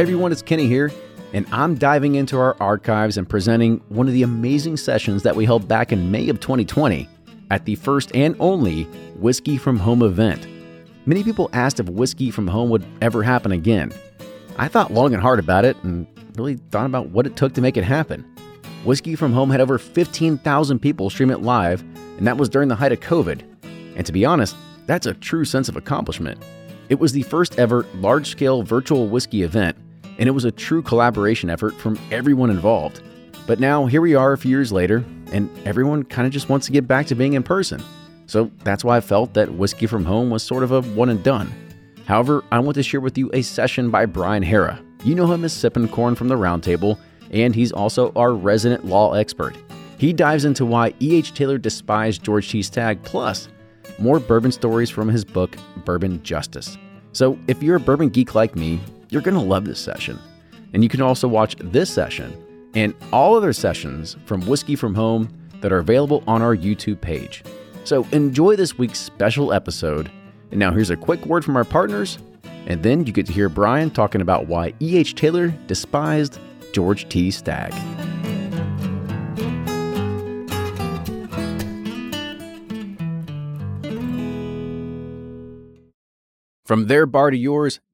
Hey everyone, it's Kenny here, and I'm diving into our archives and presenting one of the amazing sessions that we held back in May of 2020 at the first and only Whiskey From Home event. Many people asked if Whiskey From Home would ever happen again. I thought long and hard about it and really thought about what it took to make it happen. Whiskey From Home had over 15,000 people stream it live, and that was during the height of COVID. And to be honest, that's a true sense of accomplishment. It was the first ever large-scale virtual whiskey event, and it was a true collaboration effort from everyone involved. But now, here we are a few years later, and everyone kind of just wants to get back to being in person. So that's why I felt that Whiskey From Home was sort of a one and done. However, I want to share with you a session by Brian Hera. You know him as Sippin' Corn from the Roundtable, and he's also our resident law expert. He dives into why E.H. Taylor despised George T. Stagg, plus more bourbon stories from his book, Bourbon Justice. So if you're a bourbon geek like me, you're going to love this session. And you can also watch this session and all other sessions from Whiskey From Home that are available on our YouTube page. So enjoy this week's special episode. And now here's a quick word from our partners, and then you get to hear Brian talking about why E.H. Taylor despised George T. Stagg. From their bar to yours,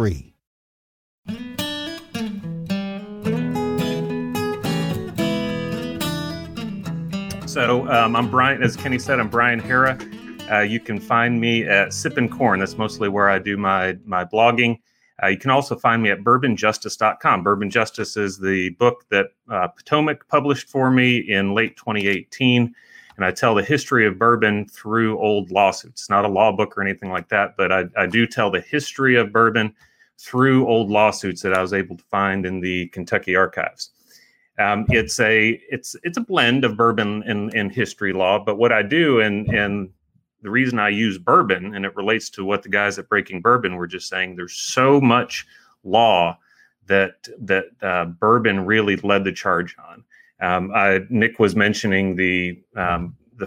So I'm Brian, as Kenny said, I'm Brian Hera. You can find me at Sippin' Corn. That's mostly where I do my blogging. You can also find me at bourbonjustice.com. Bourbon Justice is the book that Potomac published for me in late 2018. And I tell the history of bourbon through old lawsuits. Not a law book or anything like that, but I do tell the history of bourbon through old lawsuits that I was able to find in the Kentucky archives. It's a blend of bourbon and history law, but what I do and the reason I use bourbon, and it relates to what the guys at Breaking Bourbon were just saying, there's so much law that bourbon really led the charge on. Nick was mentioning the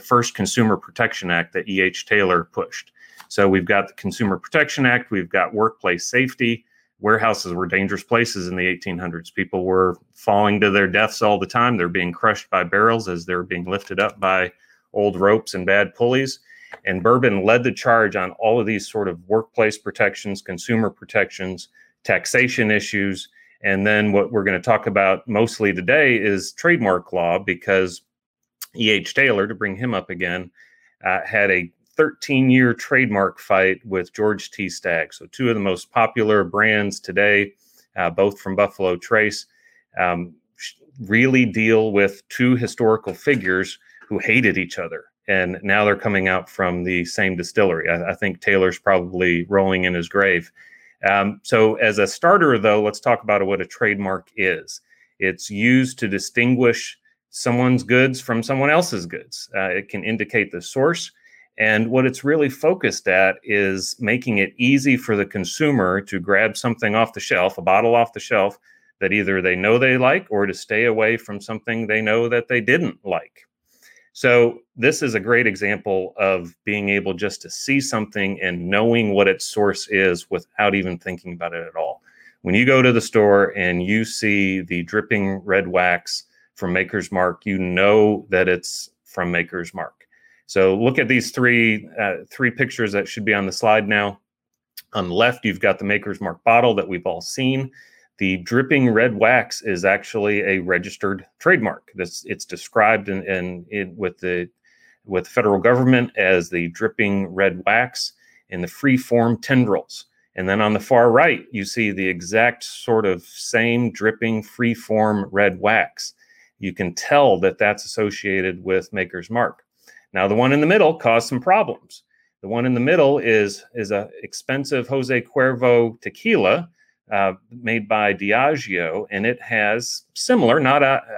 first Consumer Protection Act that E.H. Taylor pushed. So we've got the Consumer Protection Act, we've got workplace safety. Warehouses were dangerous places in the 1800s. People were falling to their deaths all the time. They're being crushed by barrels as they're being lifted up by old ropes and bad pulleys. And bourbon led the charge on all of these sort of workplace protections, consumer protections, taxation issues. And then what we're going to talk about mostly today is trademark law, because E.H. Taylor, to bring him up again, had a 13-year trademark fight with George T. Stagg. So two of the most popular brands today, both from Buffalo Trace, really deal with two historical figures who hated each other. And now they're coming out from the same distillery. I think Taylor's probably rolling in his grave. So as a starter, though, let's talk about what a trademark is. It's used to distinguish someone's goods from someone else's goods. It can indicate the source. And what it's really focused at is making it easy for the consumer to grab something off the shelf, a bottle off the shelf, that either they know they like, or to stay away from something they know that they didn't like. So this is a great example of being able just to see something and knowing what its source is without even thinking about it at all. When you go to the store and you see the dripping red wax from Maker's Mark, you know that it's from Maker's Mark. So look at these three pictures that should be on the slide now. On the left, you've got the Maker's Mark bottle that we've all seen. The dripping red wax is actually a registered trademark. It's described with the federal government as the dripping red wax in the free-form tendrils. And then on the far right, you see the exact sort of same dripping free-form red wax. You can tell that that's associated with Maker's Mark. Now, the one in the middle caused some problems. The one in the middle is an expensive Jose Cuervo tequila made by Diageo, and it has similar,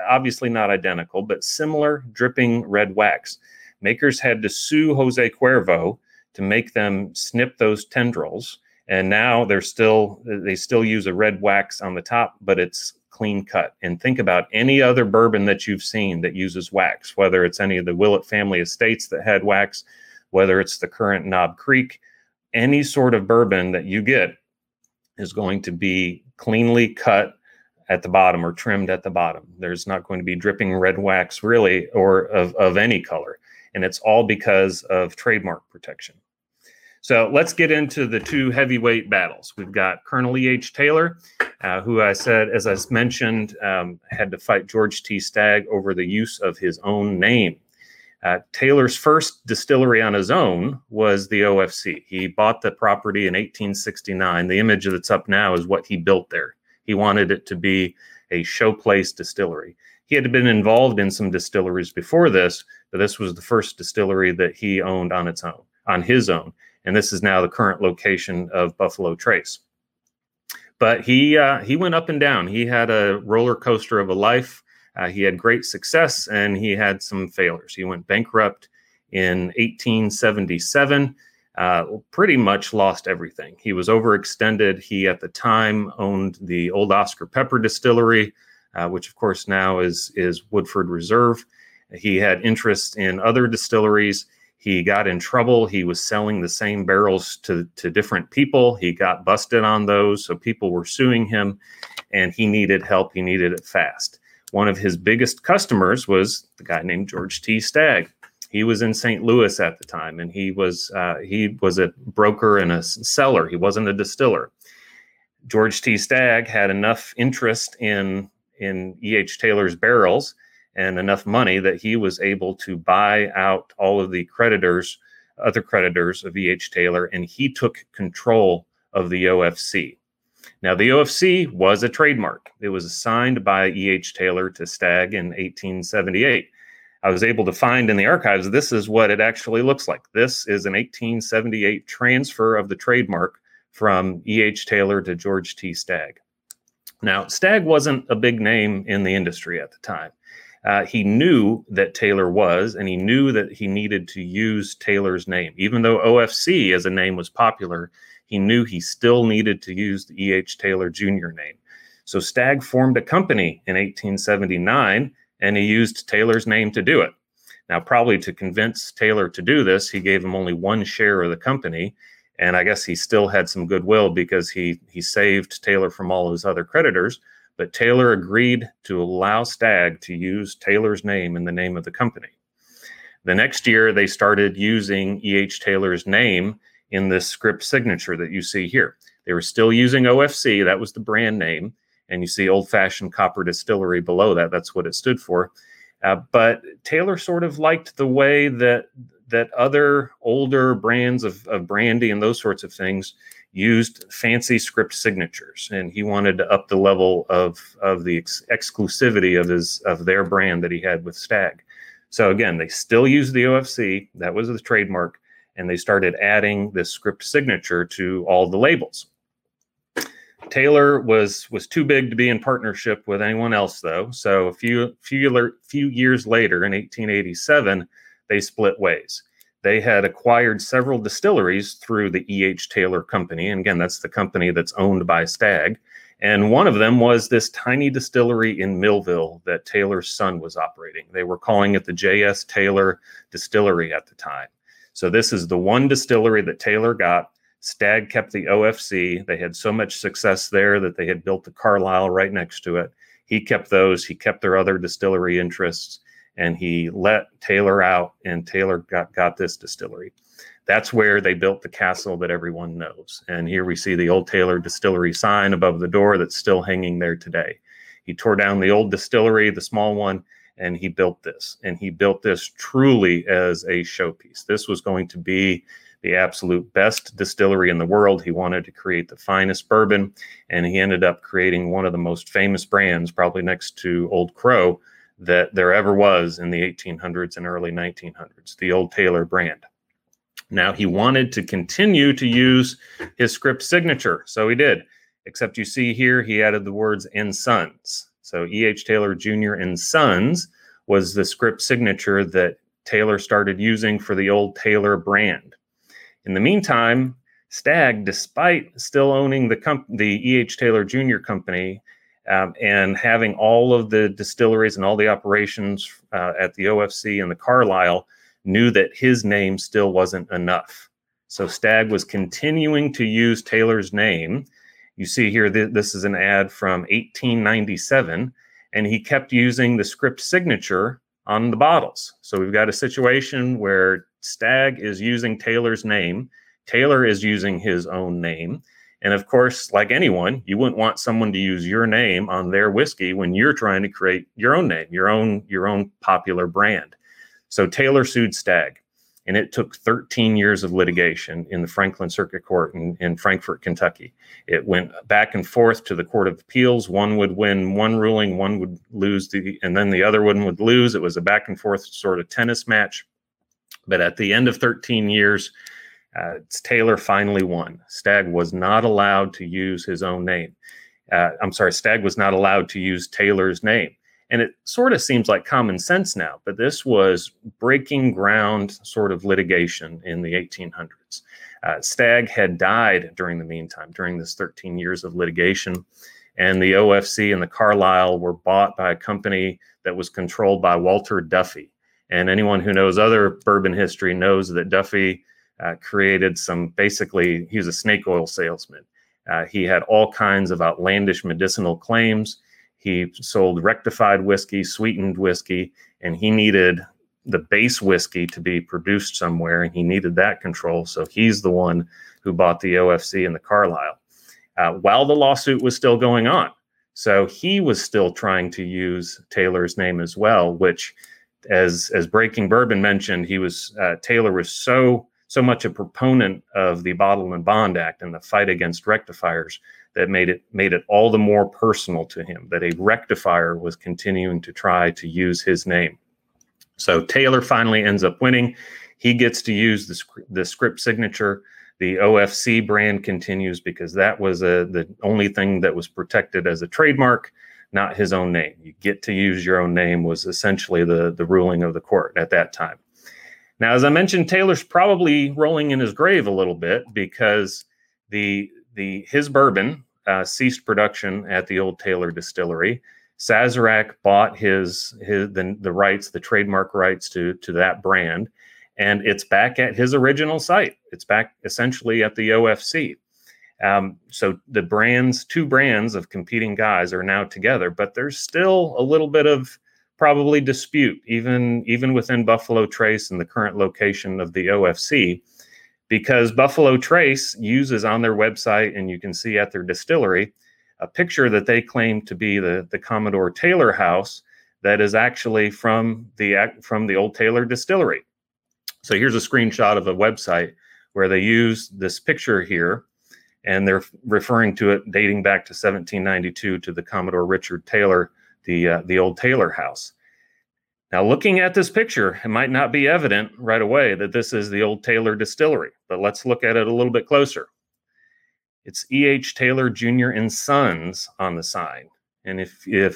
obviously not identical, but similar dripping red wax. Makers had to sue Jose Cuervo to make them snip those tendrils, and now they still use a red wax on the top, but it's clean cut. And think about any other bourbon that you've seen that uses wax, whether it's any of the Willett family estates that had wax, whether it's the current Knob Creek, any sort of bourbon that you get is going to be cleanly cut at the bottom or trimmed at the bottom. There's not going to be dripping red wax really, or of any color. And it's all because of trademark protection. So let's get into the two heavyweight battles. We've got Colonel E.H. Taylor, who I said, as I mentioned, had to fight George T. Stagg over the use of his own name. Taylor's first distillery on his own was the OFC. He bought the property in 1869. The image that's up now is what he built there. He wanted it to be a showplace distillery. He had been involved in some distilleries before this, but this was the first distillery that he owned on his own. And this is now the current location of Buffalo Trace. But he went up and down. He had a roller coaster of a life. He had great success, and he had some failures. He went bankrupt in 1877, pretty much lost everything. He was overextended. He, at the time, owned the old Oscar Pepper Distillery, which, of course, now is Woodford Reserve. He had interest in other distilleries. He got in trouble. He was selling the same barrels to different people. He got busted on those, so people were suing him, and he needed help. He needed it fast. One of his biggest customers was the guy named George T. Stagg. He was in St. Louis at the time, and he was a broker and a seller. He wasn't a distiller. George T. Stagg had enough interest in E.H. Taylor's barrels and enough money that he was able to buy out all of the other creditors of E.H. Taylor, and he took control of the OFC. Now, the OFC was a trademark. It was assigned by E.H. Taylor to Stagg in 1878. I was able to find in the archives, this is what it actually looks like. This is an 1878 transfer of the trademark from E.H. Taylor to George T. Stagg. Now, Stagg wasn't a big name in the industry at the time. He knew that Taylor was, and he knew that he needed to use Taylor's name. Even though OFC as a name was popular, he knew he still needed to use the E.H. Taylor Jr. name. So Stagg formed a company in 1879, and he used Taylor's name to do it. Now, probably to convince Taylor to do this, he gave him only one share of the company, and I guess he still had some goodwill because he saved Taylor from all his other creditors, but Taylor agreed to allow Stagg to use Taylor's name in the name of the company. The next year, they started using E.H. Taylor's name in this script signature that you see here. They were still using OFC, that was the brand name, and you see old-fashioned copper distillery below that, that's what it stood for. But Taylor sort of liked the way that other older brands of brandy and those sorts of things used fancy script signatures, and he wanted to up the level of the exclusivity of their brand that he had with Stagg. So again, they still used the OFC, that was the trademark, and they started adding this script signature to all the labels. Taylor was too big to be in partnership with anyone else, though. So a few years later, in 1887, they split ways. They had acquired several distilleries through the E.H. Taylor Company. And again, that's the company that's owned by Stagg. And one of them was this tiny distillery in Millville that Taylor's son was operating. They were calling it the J.S. Taylor Distillery at the time. So this is the one distillery that Taylor got. Stagg kept the OFC. They had so much success there that they had built the Carlisle right next to it. He kept those. He kept their other distillery interests. And he let Taylor out, and Taylor got this distillery. That's where they built the castle that everyone knows. And here we see the Old Taylor Distillery sign above the door that's still hanging there today. He tore down the old distillery, the small one, and he built this. And he built this truly as a showpiece. This was going to be the absolute best distillery in the world. He wanted to create the finest bourbon, and he ended up creating one of the most famous brands, probably next to Old Crow, that there ever was in the 1800s and early 1900s, the Old Taylor brand. Now, he wanted to continue to use his script signature, so he did, except you see here he added the words "and Sons." So E.H. Taylor Jr. and Sons was the script signature that Taylor started using for the Old Taylor brand. In the meantime, Stagg, despite still owning the E.H. Taylor Jr. company, and having all of the distilleries and all the operations at the OFC and the Carlisle, knew that his name still wasn't enough. So Stagg was continuing to use Taylor's name. You see here, this is an ad from 1897, and he kept using the script signature on the bottles. So we've got a situation where Stagg is using Taylor's name. Taylor is using his own name. And of course, like anyone, you wouldn't want someone to use your name on their whiskey when you're trying to create your own name, your own popular brand. So Taylor sued Stagg, and it took 13 years of litigation in the Franklin Circuit Court in Frankfort, Kentucky. It went back and forth to the Court of Appeals. One would win one ruling, one would lose, and then the other one would lose. It was a back and forth sort of tennis match. But at the end of 13 years, Taylor finally won. Stagg was not allowed to use his own name. Stagg was not allowed to use Taylor's name. And it sort of seems like common sense now, but this was breaking ground sort of litigation in the 1800s. Stagg had died during the meantime, during this 13 years of litigation. And the OFC and the Carlisle were bought by a company that was controlled by Walter Duffy. And anyone who knows other bourbon history knows that Duffy created some, basically, he was a snake oil salesman. He had all kinds of outlandish medicinal claims. He sold rectified whiskey, sweetened whiskey, and he needed the base whiskey to be produced somewhere, and he needed that control. So he's the one who bought the OFC and the Carlisle while the lawsuit was still going on. So he was still trying to use Taylor's name as well, which, as Breaking Bourbon mentioned, he was Taylor was so much a proponent of the Bottle and Bond Act and the fight against rectifiers that made it all the more personal to him that a rectifier was continuing to try to use his name. So Taylor finally ends up winning. He gets to use the script signature. The OFC brand continues because that was the only thing that was protected as a trademark, not his own name. You get to use your own name was essentially the ruling of the court at that time. Now, as I mentioned, Taylor's probably rolling in his grave a little bit because his bourbon ceased production at the Old Taylor Distillery. Sazerac bought the rights, the trademark rights to that brand, and it's back at his original site. It's back essentially at the OFC. So the two brands of competing guys are now together, but there's still a little bit of probably dispute, even within Buffalo Trace and the current location of the OFC, because Buffalo Trace uses on their website, and you can see at their distillery, a picture that they claim to be the Commodore Taylor house that is actually from the Old Taylor Distillery. So here's a screenshot of a website where they use this picture here, and they're referring to it dating back to 1792 to the Commodore Richard Taylor, the Old Taylor house. Now, looking at this picture, it might not be evident right away that this is the Old Taylor Distillery, but let's look at it a little bit closer. It's E.H. Taylor Jr. and Sons on the sign. And if you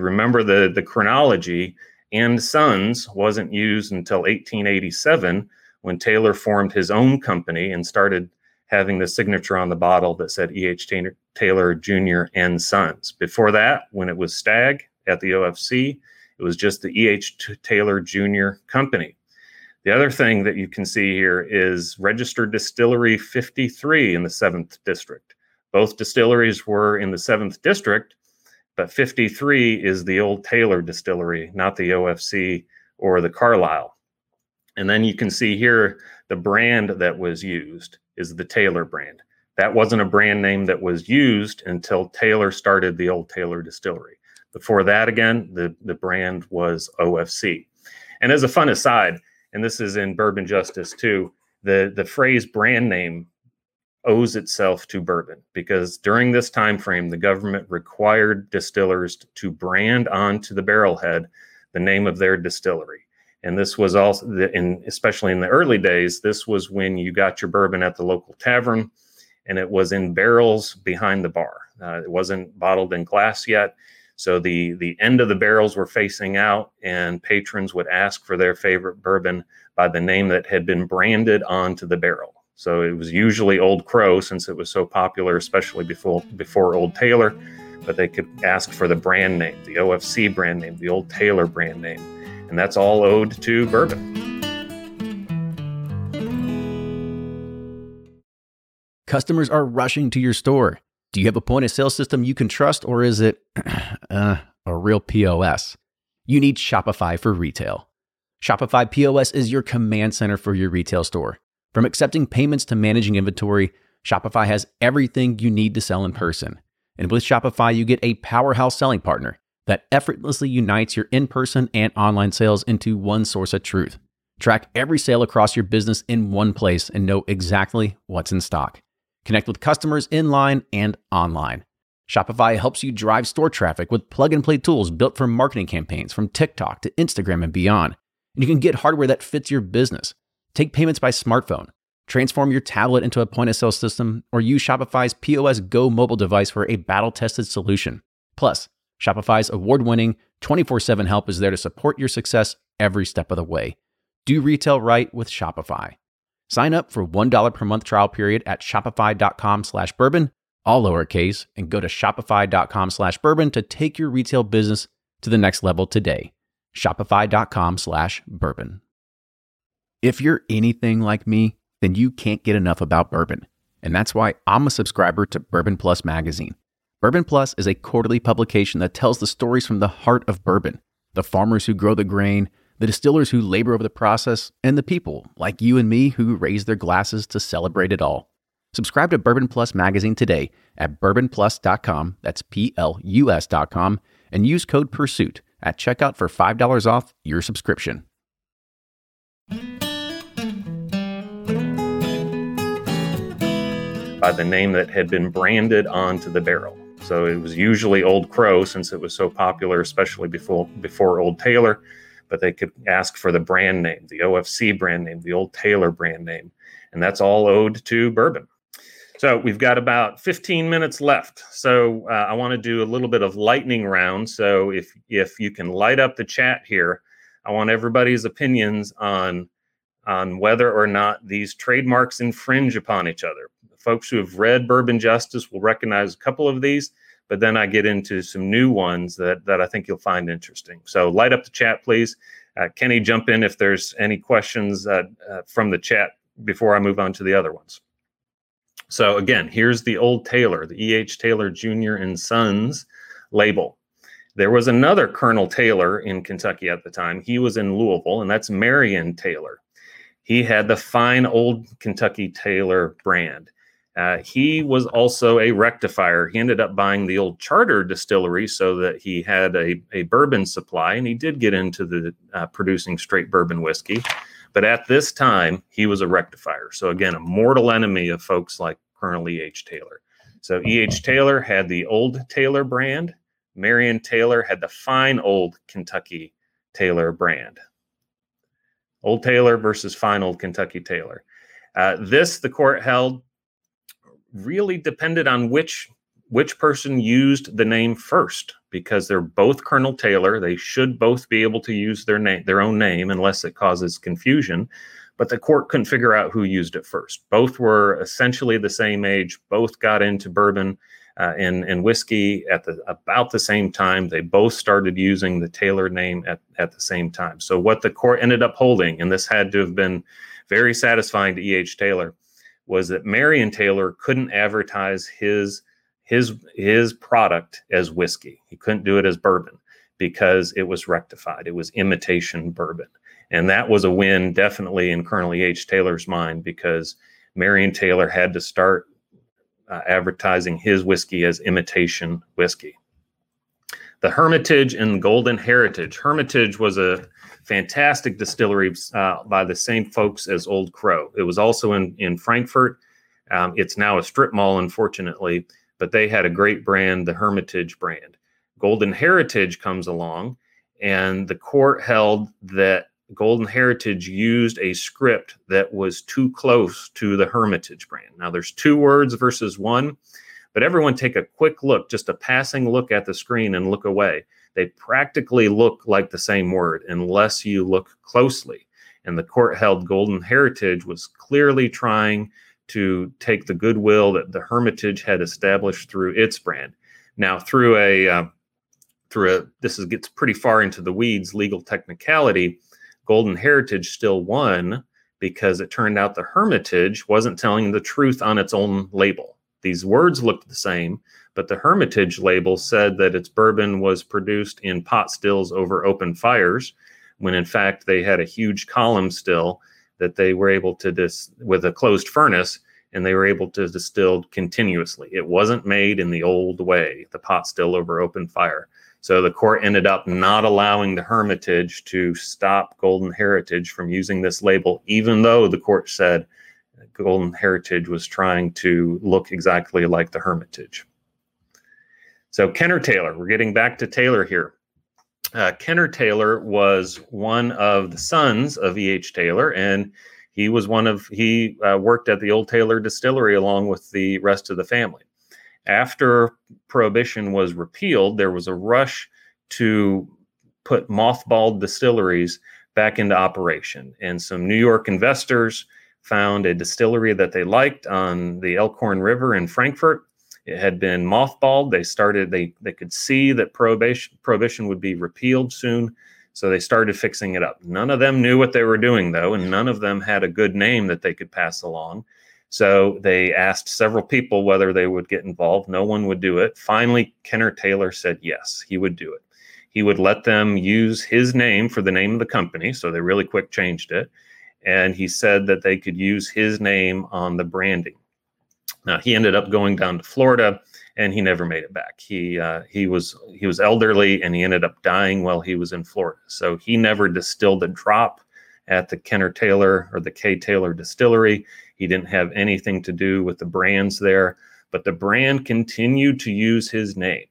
remember the chronology, and Sons wasn't used until 1887 when Taylor formed his own company and started having the signature on the bottle that said E.H. Taylor Jr. and Sons. Before that, when it was Stagg at the OFC, it was just the E.H. Taylor Jr. Company. The other thing that you can see here is Registered Distillery 53 in the 7th District. Both distilleries were in the 7th District, but 53 is the Old Taylor Distillery, not the OFC or the Carlisle. And then you can see here the brand that was used is the Taylor brand. That wasn't a brand name that was used until Taylor started the Old Taylor Distillery. Before that, again, the brand was OFC. And as a fun aside, and this is in Bourbon Justice too, the phrase brand name owes itself to bourbon, because during this time frame, the government required distillers to brand onto the barrel head the name of their distillery. And this was also, especially in the early days, this was when you got your bourbon at the local tavern, and it was in barrels behind the bar. It wasn't bottled in glass yet. So the end of the barrels were facing out, and patrons would ask for their favorite bourbon by the name that had been branded onto the barrel. So it was usually Old Crow, since it was so popular, especially before Old Taylor, but they could ask for the brand name, the OFC brand name, the Old Taylor brand name. And that's all owed to bourbon. Customers are rushing to your store. Do you have a point of sale system you can trust, or is it a real POS? You need Shopify for retail. Shopify POS is your command center for your retail store. From accepting payments to managing inventory, Shopify has everything you need to sell in person. And with Shopify, you get a powerhouse selling partner that effortlessly unites your in-person and online sales into one source of truth. Track every sale across your business in one place and know exactly what's in stock. Connect with customers in line and online. Shopify helps you drive store traffic with plug-and-play tools built for marketing campaigns from TikTok to Instagram and beyond. And you can get hardware that fits your business. Take payments by smartphone, transform your tablet into a point-of-sale system, or use Shopify's POS Go mobile device for a battle-tested solution. Plus, Shopify's award-winning 24/7 help is there to support your success every step of the way. Do retail right with Shopify. Sign up for $1 per month trial period at shopify.com/bourbon, all lowercase, and go to shopify.com/bourbon to take your retail business to the next level today. Shopify.com/bourbon. If you're anything like me, then you can't get enough about bourbon. And that's why I'm a subscriber to Bourbon Plus magazine. Bourbon Plus is a quarterly publication that tells the stories from the heart of bourbon, the farmers who grow the grain, the distillers who labor over the process, and the people like you and me who raise their glasses to celebrate it all. Subscribe to Bourbon Plus magazine today at bourbonplus.com, that's PLUS.com, and use code PURSUIT at checkout for $5 off your subscription. By the name that had been branded onto the barrel. So it was usually Old Crow, since it was so popular, especially before Old Taylor, but they could ask for the brand name, the OFC brand name, the Old Taylor brand name, and that's all owed to bourbon. So we've got about 15 minutes left. So I want to do a little bit of lightning round. So if you can light up the chat here, I want everybody's opinions on whether or not these trademarks infringe upon each other. Folks who have read Bourbon Justice will recognize a couple of these, but then I get into some new ones that I think you'll find interesting. So light up the chat, please. Kenny, jump in if there's any questions from the chat before I move on to the other ones. So again, here's the Old Taylor, the E.H. Taylor Jr. and Sons label. There was another Colonel Taylor in Kentucky at the time. He was in Louisville, and that's Marion Taylor. He had the Fine Old Kentucky Taylor brand. He was also a rectifier. He ended up buying the Old Charter Distillery so that he had a bourbon supply, and he did get into the producing straight bourbon whiskey. But at this time, he was a rectifier. So again, a mortal enemy of folks like Colonel E.H. Taylor. So E.H. Taylor had the Old Taylor brand. Marion Taylor had the Fine Old Kentucky Taylor brand. Old Taylor versus Fine Old Kentucky Taylor. This the court held really depended on which person used the name first, because they're both Colonel Taylor. They should both be able to use their name, their own name, unless it causes confusion. But the court couldn't figure out who used it first. Both were essentially the same age. Both got into bourbon and whiskey at about the same time. They both started using the Taylor name at the same time. So what the court ended up holding, and this had to have been very satisfying to E.H. Taylor, was that Marion Taylor couldn't advertise his product as whiskey. He couldn't do it as bourbon because it was rectified. It was imitation bourbon. And that was a win, definitely, in Colonel E.H. Taylor's mind, because Marion Taylor had to start advertising his whiskey as imitation whiskey. The Hermitage and Golden Heritage. Hermitage was a fantastic distillery by the same folks as Old Crow. It was also in Frankfort. It's now a strip mall, unfortunately, but they had a great brand, the Hermitage brand. Golden Heritage comes along, and the court held that Golden Heritage used a script that was too close to the Hermitage brand. Now, there's two words versus one, but everyone take a quick look, just a passing look at the screen and look away. They practically look like the same word unless you look closely. And the court held Golden Heritage was clearly trying to take the goodwill that the Hermitage had established through its brand. Now, this gets pretty far into the weeds, legal technicality. Golden Heritage still won because it turned out the Hermitage wasn't telling the truth on its own label. These words looked the same, but the Hermitage label said that its bourbon was produced in pot stills over open fires, when in fact they had a huge column still that they were able to with a closed furnace, and they were able to distill continuously. It wasn't made in the old way, the pot still over open fire. So the court ended up not allowing the Hermitage to stop Golden Heritage from using this label, even though the court said Golden Heritage was trying to look exactly like the Hermitage. So Kenner Taylor, we're getting back to Taylor here. Kenner Taylor was one of the sons of E.H. Taylor, and he worked at the Old Taylor Distillery along with the rest of the family. After Prohibition was repealed, there was a rush to put mothballed distilleries back into operation. And some New York investors found a distillery that they liked on the Elkhorn River in Frankfort. It had been mothballed. They could see that Prohibition would be repealed soon, so they started fixing it up. None of them knew what they were doing, though, and none of them had a good name that they could pass along. So they asked several people whether they would get involved. No one would do it. Finally, Kenner Taylor said yes, he would do it. He would let them use his name for the name of the company, so they really quick changed it. And he said that they could use his name on the branding. Now, he ended up going down to Florida, and he never made it back. He was elderly, and he ended up dying while he was in Florida. So he never distilled a drop at the Kenner Taylor or the K. Taylor Distillery. He didn't have anything to do with the brands there, but the brand continued to use his name.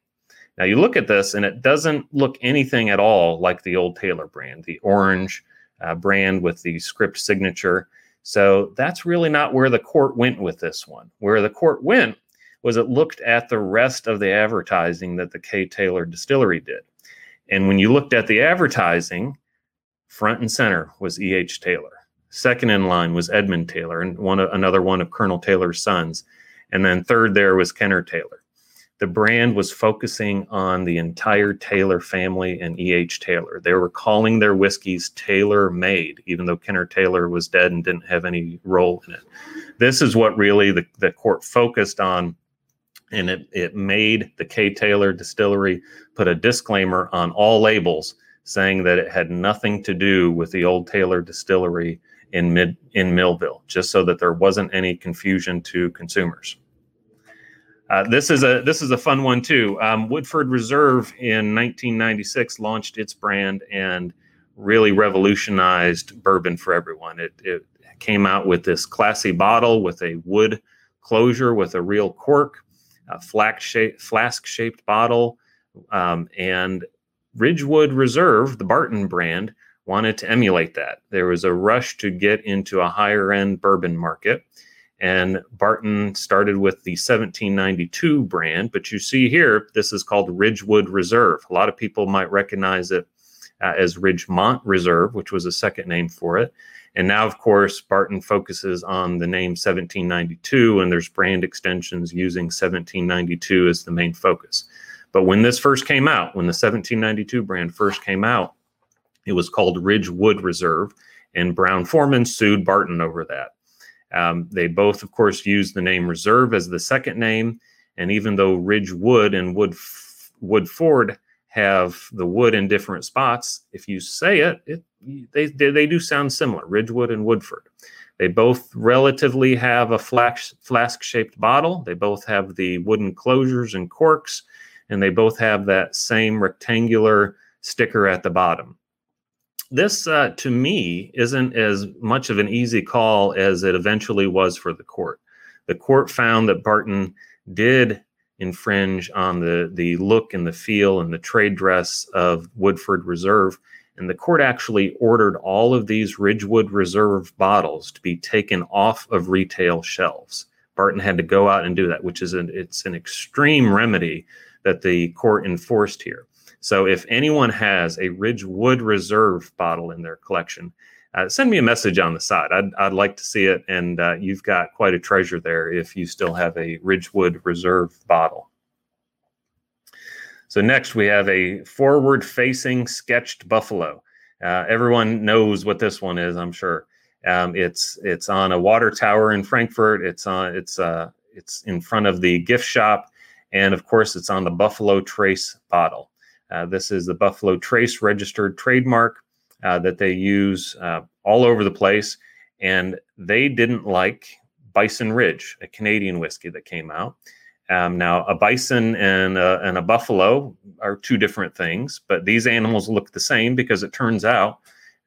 Now you look at this and it doesn't look anything at all like the Old Taylor brand, the orange brand with the script signature. So that's really not where the court went with this one. Where the court went was it looked at the rest of the advertising that the K. Taylor Distillery did. And when you looked at the advertising, front and center was E.H. Taylor. Second in line was Edmund Taylor, and another one of Colonel Taylor's sons. And then third there was Kenner Taylor. The brand was focusing on the entire Taylor family and E.H. Taylor. They were calling their whiskeys Taylor made, even though Kenner Taylor was dead and didn't have any role in it. This is what really the court focused on, and it made the K. Taylor Distillery put a disclaimer on all labels saying that it had nothing to do with the Old Taylor Distillery in Millville, just so that there wasn't any confusion to consumers. This is a fun one too. Woodford Reserve in 1996 launched its brand and really revolutionized bourbon for everyone. It came out with this classy bottle with a wood closure with a real cork, a flask-shaped bottle, and Ridgewood Reserve, the Barton brand, wanted to emulate that. There was a rush to get into a higher end bourbon market. And Barton started with the 1792 brand, but you see here, this is called Ridgewood Reserve. A lot of people might recognize it as Ridgemont Reserve, which was a second name for it. And now, of course, Barton focuses on the name 1792, and there's brand extensions using 1792 as the main focus. But when this first came out, when the 1792 brand first came out, it was called Ridgewood Reserve, and Brown-Forman sued Barton over that. They both, of course, used the name Reserve as the second name. And even though Ridgewood and Woodford have the wood in different spots, if you say it, they do sound similar, Ridgewood and Woodford. They both relatively have a flask-shaped bottle. They both have the wooden closures and corks, and they both have that same rectangular sticker at the bottom. This, to me, isn't as much of an easy call as it eventually was for the court. The court found that Barton did infringe on the look and the feel and the trade dress of Woodford Reserve, and the court actually ordered all of these Ridgewood Reserve bottles to be taken off of retail shelves. Barton had to go out and do that, which is an extreme remedy that the court enforced here. So if anyone has a Ridgewood Reserve bottle in their collection, send me a message on the side. I'd like to see it, and you've got quite a treasure there if you still have a Ridgewood Reserve bottle. So next we have a forward-facing sketched buffalo. Everyone knows what this one is, I'm sure. It's on a water tower in Frankfurt. It's in front of the gift shop, and of course it's on the Buffalo Trace bottle. This is the Buffalo Trace registered trademark that they use all over the place. And they didn't like Bison Ridge, a Canadian whiskey that came out. Now, a bison and a buffalo are two different things, but these animals look the same because it turns out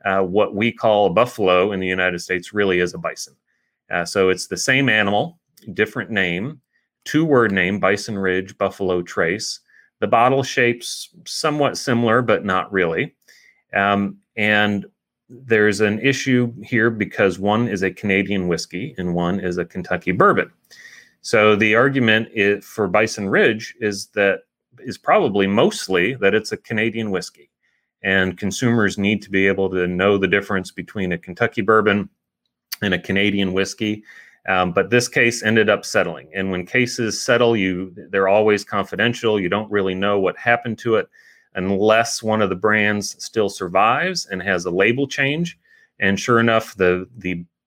what we call a buffalo in the United States really is a bison. So it's the same animal, different name, two-word name, Bison Ridge, Buffalo Trace. The bottle shape's somewhat similar, but not really. And there's an issue here because one is a Canadian whiskey and one is a Kentucky bourbon. So the argument for Bison Ridge is probably mostly that it's a Canadian whiskey, and consumers need to be able to know the difference between a Kentucky bourbon and a Canadian whiskey. But this case ended up settling. And when cases settle, they're always confidential. You don't really know what happened to it unless one of the brands still survives and has a label change. And sure enough, the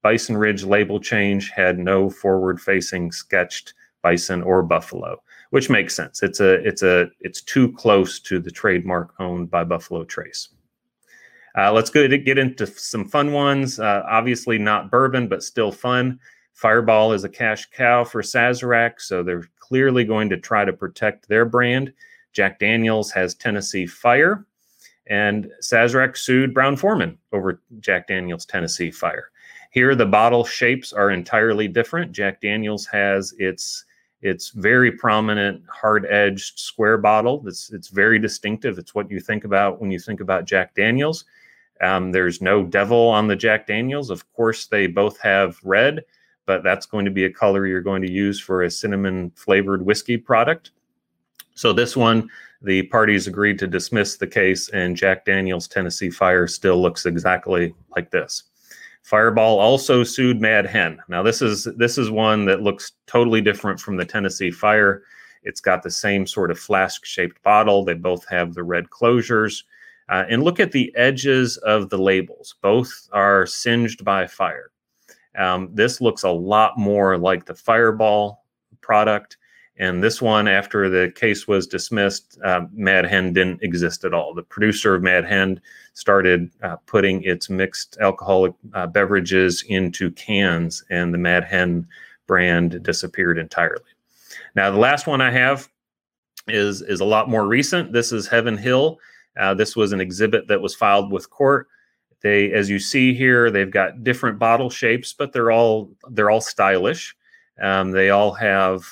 Bison Ridge label change had no forward-facing sketched bison or buffalo, which makes sense. It's too close to the trademark owned by Buffalo Trace. Let's get into some fun ones. Obviously not bourbon, but still fun. Fireball is a cash cow for Sazerac, so they're clearly going to try to protect their brand. Jack Daniel's has Tennessee Fire, and Sazerac sued Brown-Forman over Jack Daniel's Tennessee Fire. Here, the bottle shapes are entirely different. Jack Daniel's has its very prominent, hard-edged square bottle. It's very distinctive. It's what you think about when you think about Jack Daniel's. There's no devil on the Jack Daniel's. Of course, they both have red, but that's going to be a color you're going to use for a cinnamon-flavored whiskey product. So this one, the parties agreed to dismiss the case, and Jack Daniel's Tennessee Fire still looks exactly like this. Fireball also sued Mad Hen. Now, this is one that looks totally different from the Tennessee Fire. It's got the same sort of flask-shaped bottle. They both have the red closures. And look at the edges of the labels. Both are singed by fire. This looks a lot more like the Fireball product. And this one, after the case was dismissed, Mad Hen didn't exist at all. The producer of Mad Hen started putting its mixed alcoholic beverages into cans, and the Mad Hen brand disappeared entirely. Now, the last one I have is a lot more recent. This is Heaven Hill. This was an exhibit that was filed with court. They, as you see here, they've got different bottle shapes, but they're all stylish. They all have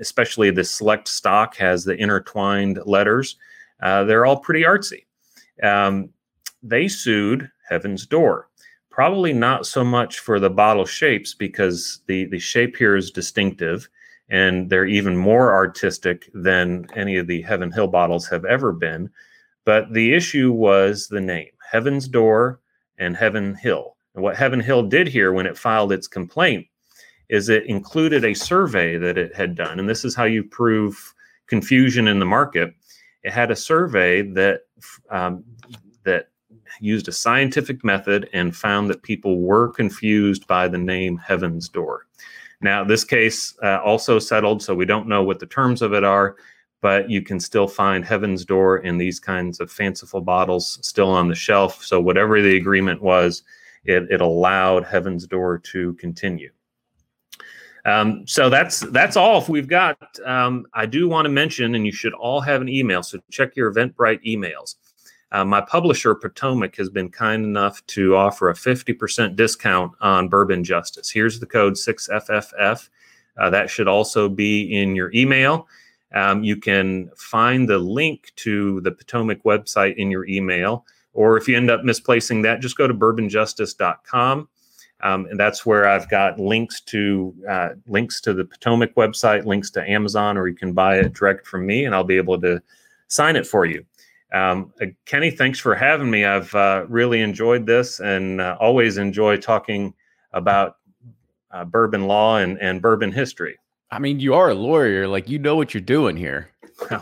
especially the select stock has the intertwined letters. They're all pretty artsy. They sued Heaven's Door. Probably not so much for the bottle shapes, because the shape here is distinctive, and they're even more artistic than any of the Heaven Hill bottles have ever been. But the issue was the name, Heaven's Door and Heaven Hill. And what Heaven Hill did here when it filed its complaint is it included a survey that it had done. And this is how you prove confusion in the market. It had a survey that that used a scientific method and found that people were confused by the name Heaven's Door. Now, this case also settled, so we don't know what the terms of it are, but you can still find Heaven's Door in these kinds of fanciful bottles still on the shelf. So whatever the agreement was, it allowed Heaven's Door to continue. So that's all we've got. I do want to mention, and you should all have an email, so check your Eventbrite emails. My publisher, Potomac, has been kind enough to offer a 50% discount on Bourbon Justice. Here's the code 6FFF. That should also be in your email. You can find the link to the Potomac website in your email, or if you end up misplacing that, just go to bourbonjustice.com. And that's where I've got links to the Potomac website, links to Amazon, or you can buy it direct from me, and I'll be able to sign it for you. Kenny, thanks for having me. I've really enjoyed this, and always enjoy talking about bourbon law and bourbon history. I mean, you are a lawyer, like, you know what you're doing here.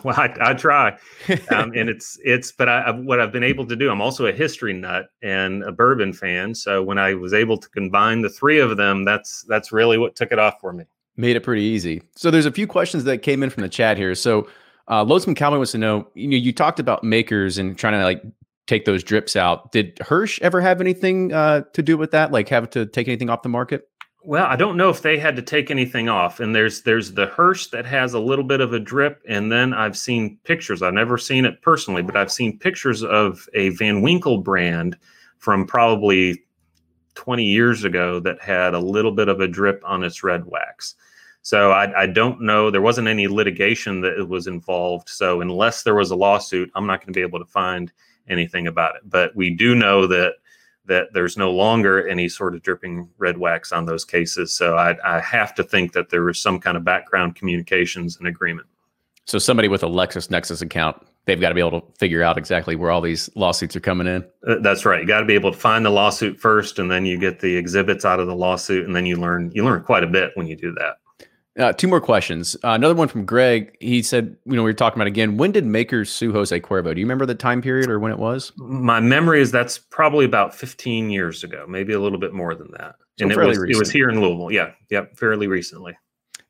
Well, I try, and it's. But what I've been able to do, I'm also a history nut and a bourbon fan. So when I was able to combine the three of them, that's really what took it off for me. Made it pretty easy. So there's a few questions that came in from the chat here. So Lonesome Cowboy wants to know, you talked about Makers and trying to take those drips out. Did Hirsch ever have anything to do with that? Like, have to take anything off the market? Well, I don't know if they had to take anything off. And there's the Hirsch that has a little bit of a drip. And then I've seen pictures. I've never seen it personally, but I've seen pictures of a Van Winkle brand from probably 20 years ago that had a little bit of a drip on its red wax. So I don't know. There wasn't any litigation that it was involved. So unless there was a lawsuit, I'm not going to be able to find anything about it. But we do know that there's no longer any sort of dripping red wax on those cases. So I have to think that there was some kind of background communications and agreement. So somebody with a LexisNexis account, they've got to be able to figure out exactly where all these lawsuits are coming in. That's right. You got to be able to find the lawsuit first, and then you get the exhibits out of the lawsuit, and then you learn quite a bit when you do that. Two more questions. Another one from Greg. He said, we were talking about, again, when did Makers sue Jose Cuervo? Do you remember the time period or when it was? My memory is that's probably about 15 years ago, maybe a little bit more than that. So, and it was here in Louisville. Yeah. Yep. Fairly recently.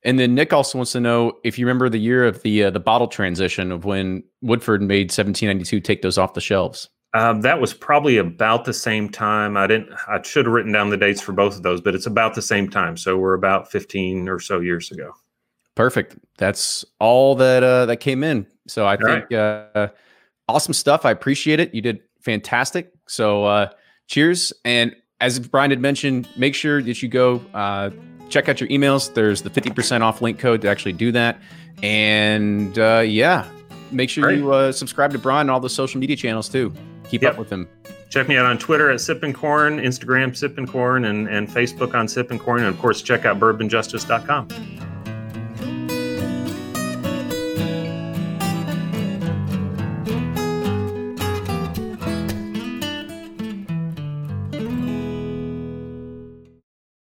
And then Nick also wants to know if you remember the year of the bottle transition of when Woodford made 1792 take those off the shelves. That was probably about the same time. I should have written down the dates for both of those, but it's about the same time. So we're about 15 or so years ago. Perfect. That's all that came in. So I think awesome stuff. I appreciate it. You did fantastic. So cheers. And as Brian had mentioned, make sure that you go check out your emails. There's the 50% off link code to actually do that. And make sure you subscribe to Brian on all the social media channels too. Keep up with them. Check me out on Twitter at Sippin' Corn, Instagram Sippin' Corn, and Facebook on Sippin' Corn. And of course, check out bourbonjustice.com.